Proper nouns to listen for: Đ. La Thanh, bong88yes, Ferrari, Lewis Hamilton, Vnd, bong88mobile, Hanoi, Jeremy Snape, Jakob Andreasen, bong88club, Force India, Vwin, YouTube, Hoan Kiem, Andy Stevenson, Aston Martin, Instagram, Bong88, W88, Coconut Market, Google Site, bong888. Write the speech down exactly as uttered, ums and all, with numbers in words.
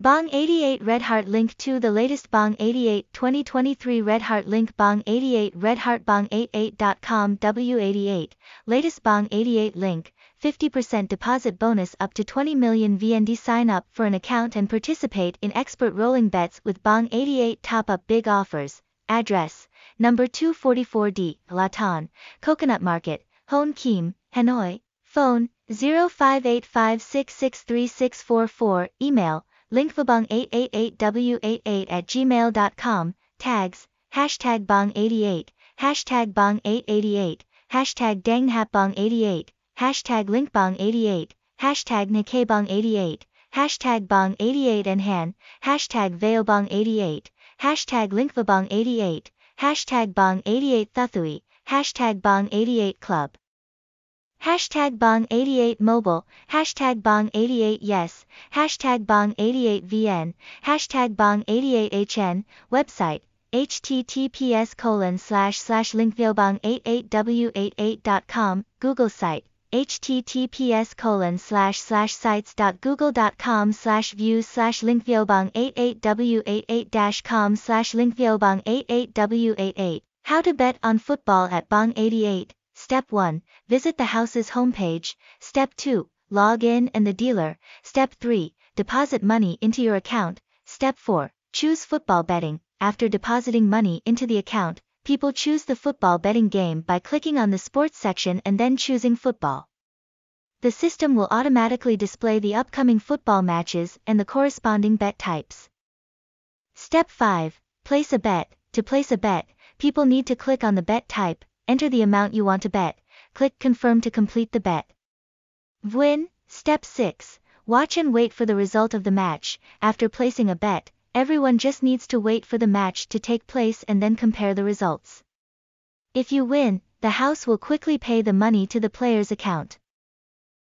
Bong eighty-eight Red Heart link to the latest Bong eighty-eight twenty twenty-three Red Heart link Bong eighty-eight Red Heart bong eighty-eight dot com W eighty-eight, latest Bong eighty-eight link, fifty percent deposit bonus up to twenty million Vnd sign up for an account and participate in expert rolling bets with Bong eighty-eight top up big offers. Address, number two forty-four D. La Thanh, Coconut Market, Hoan Kiem, Hanoi. Phone, zero five eight five six six three six four four, email, linkvaobong eight eight eight w eight eight at gmail dot com, tags, hashtag bong eighty-eight, hashtag bong eight eight eight, hashtag dangnhapbong eight eight, hashtag linkbong eight eight, hashtag nhacaibong eight eight, hashtag bong eighty-eight n h a n, hashtag vaobong eight eight, hashtag linkvaobong eight eight, hashtag bong eighty-eight thuthuy, hashtag bong eighty-eight club. Hashtag bong eighty-eight mobile, hashtag bong eighty-eight yes, hashtag bong eighty-eight v n, hashtag bong eighty-eight h n, website, https colon slash slash linkvaobong eight eight w eight eight dot com, Google site, https colon slash slash sites.google.com slash views slash linkvaobong eight eight w eight eight com slash linkvaobong eight eight w eight eight. How to bet on football at Bong eighty-eight. Step one, visit the house's homepage. Step two, log in and the dealer. Step three, deposit money into your account. Step four, choose football betting. After depositing money into the account, people choose the football betting game by clicking on the sports section and then choosing football. The system will automatically display the upcoming football matches and the corresponding bet types. Step five, place a bet. To place a bet, people need to click on the bet type, enter the amount you want to bet, click confirm to complete the bet. Vwin. Step six. Watch and wait for the result of the match. After placing a bet, everyone just needs to wait for the match to take place and then compare the results. If you win, the house will quickly pay the money to the player's account.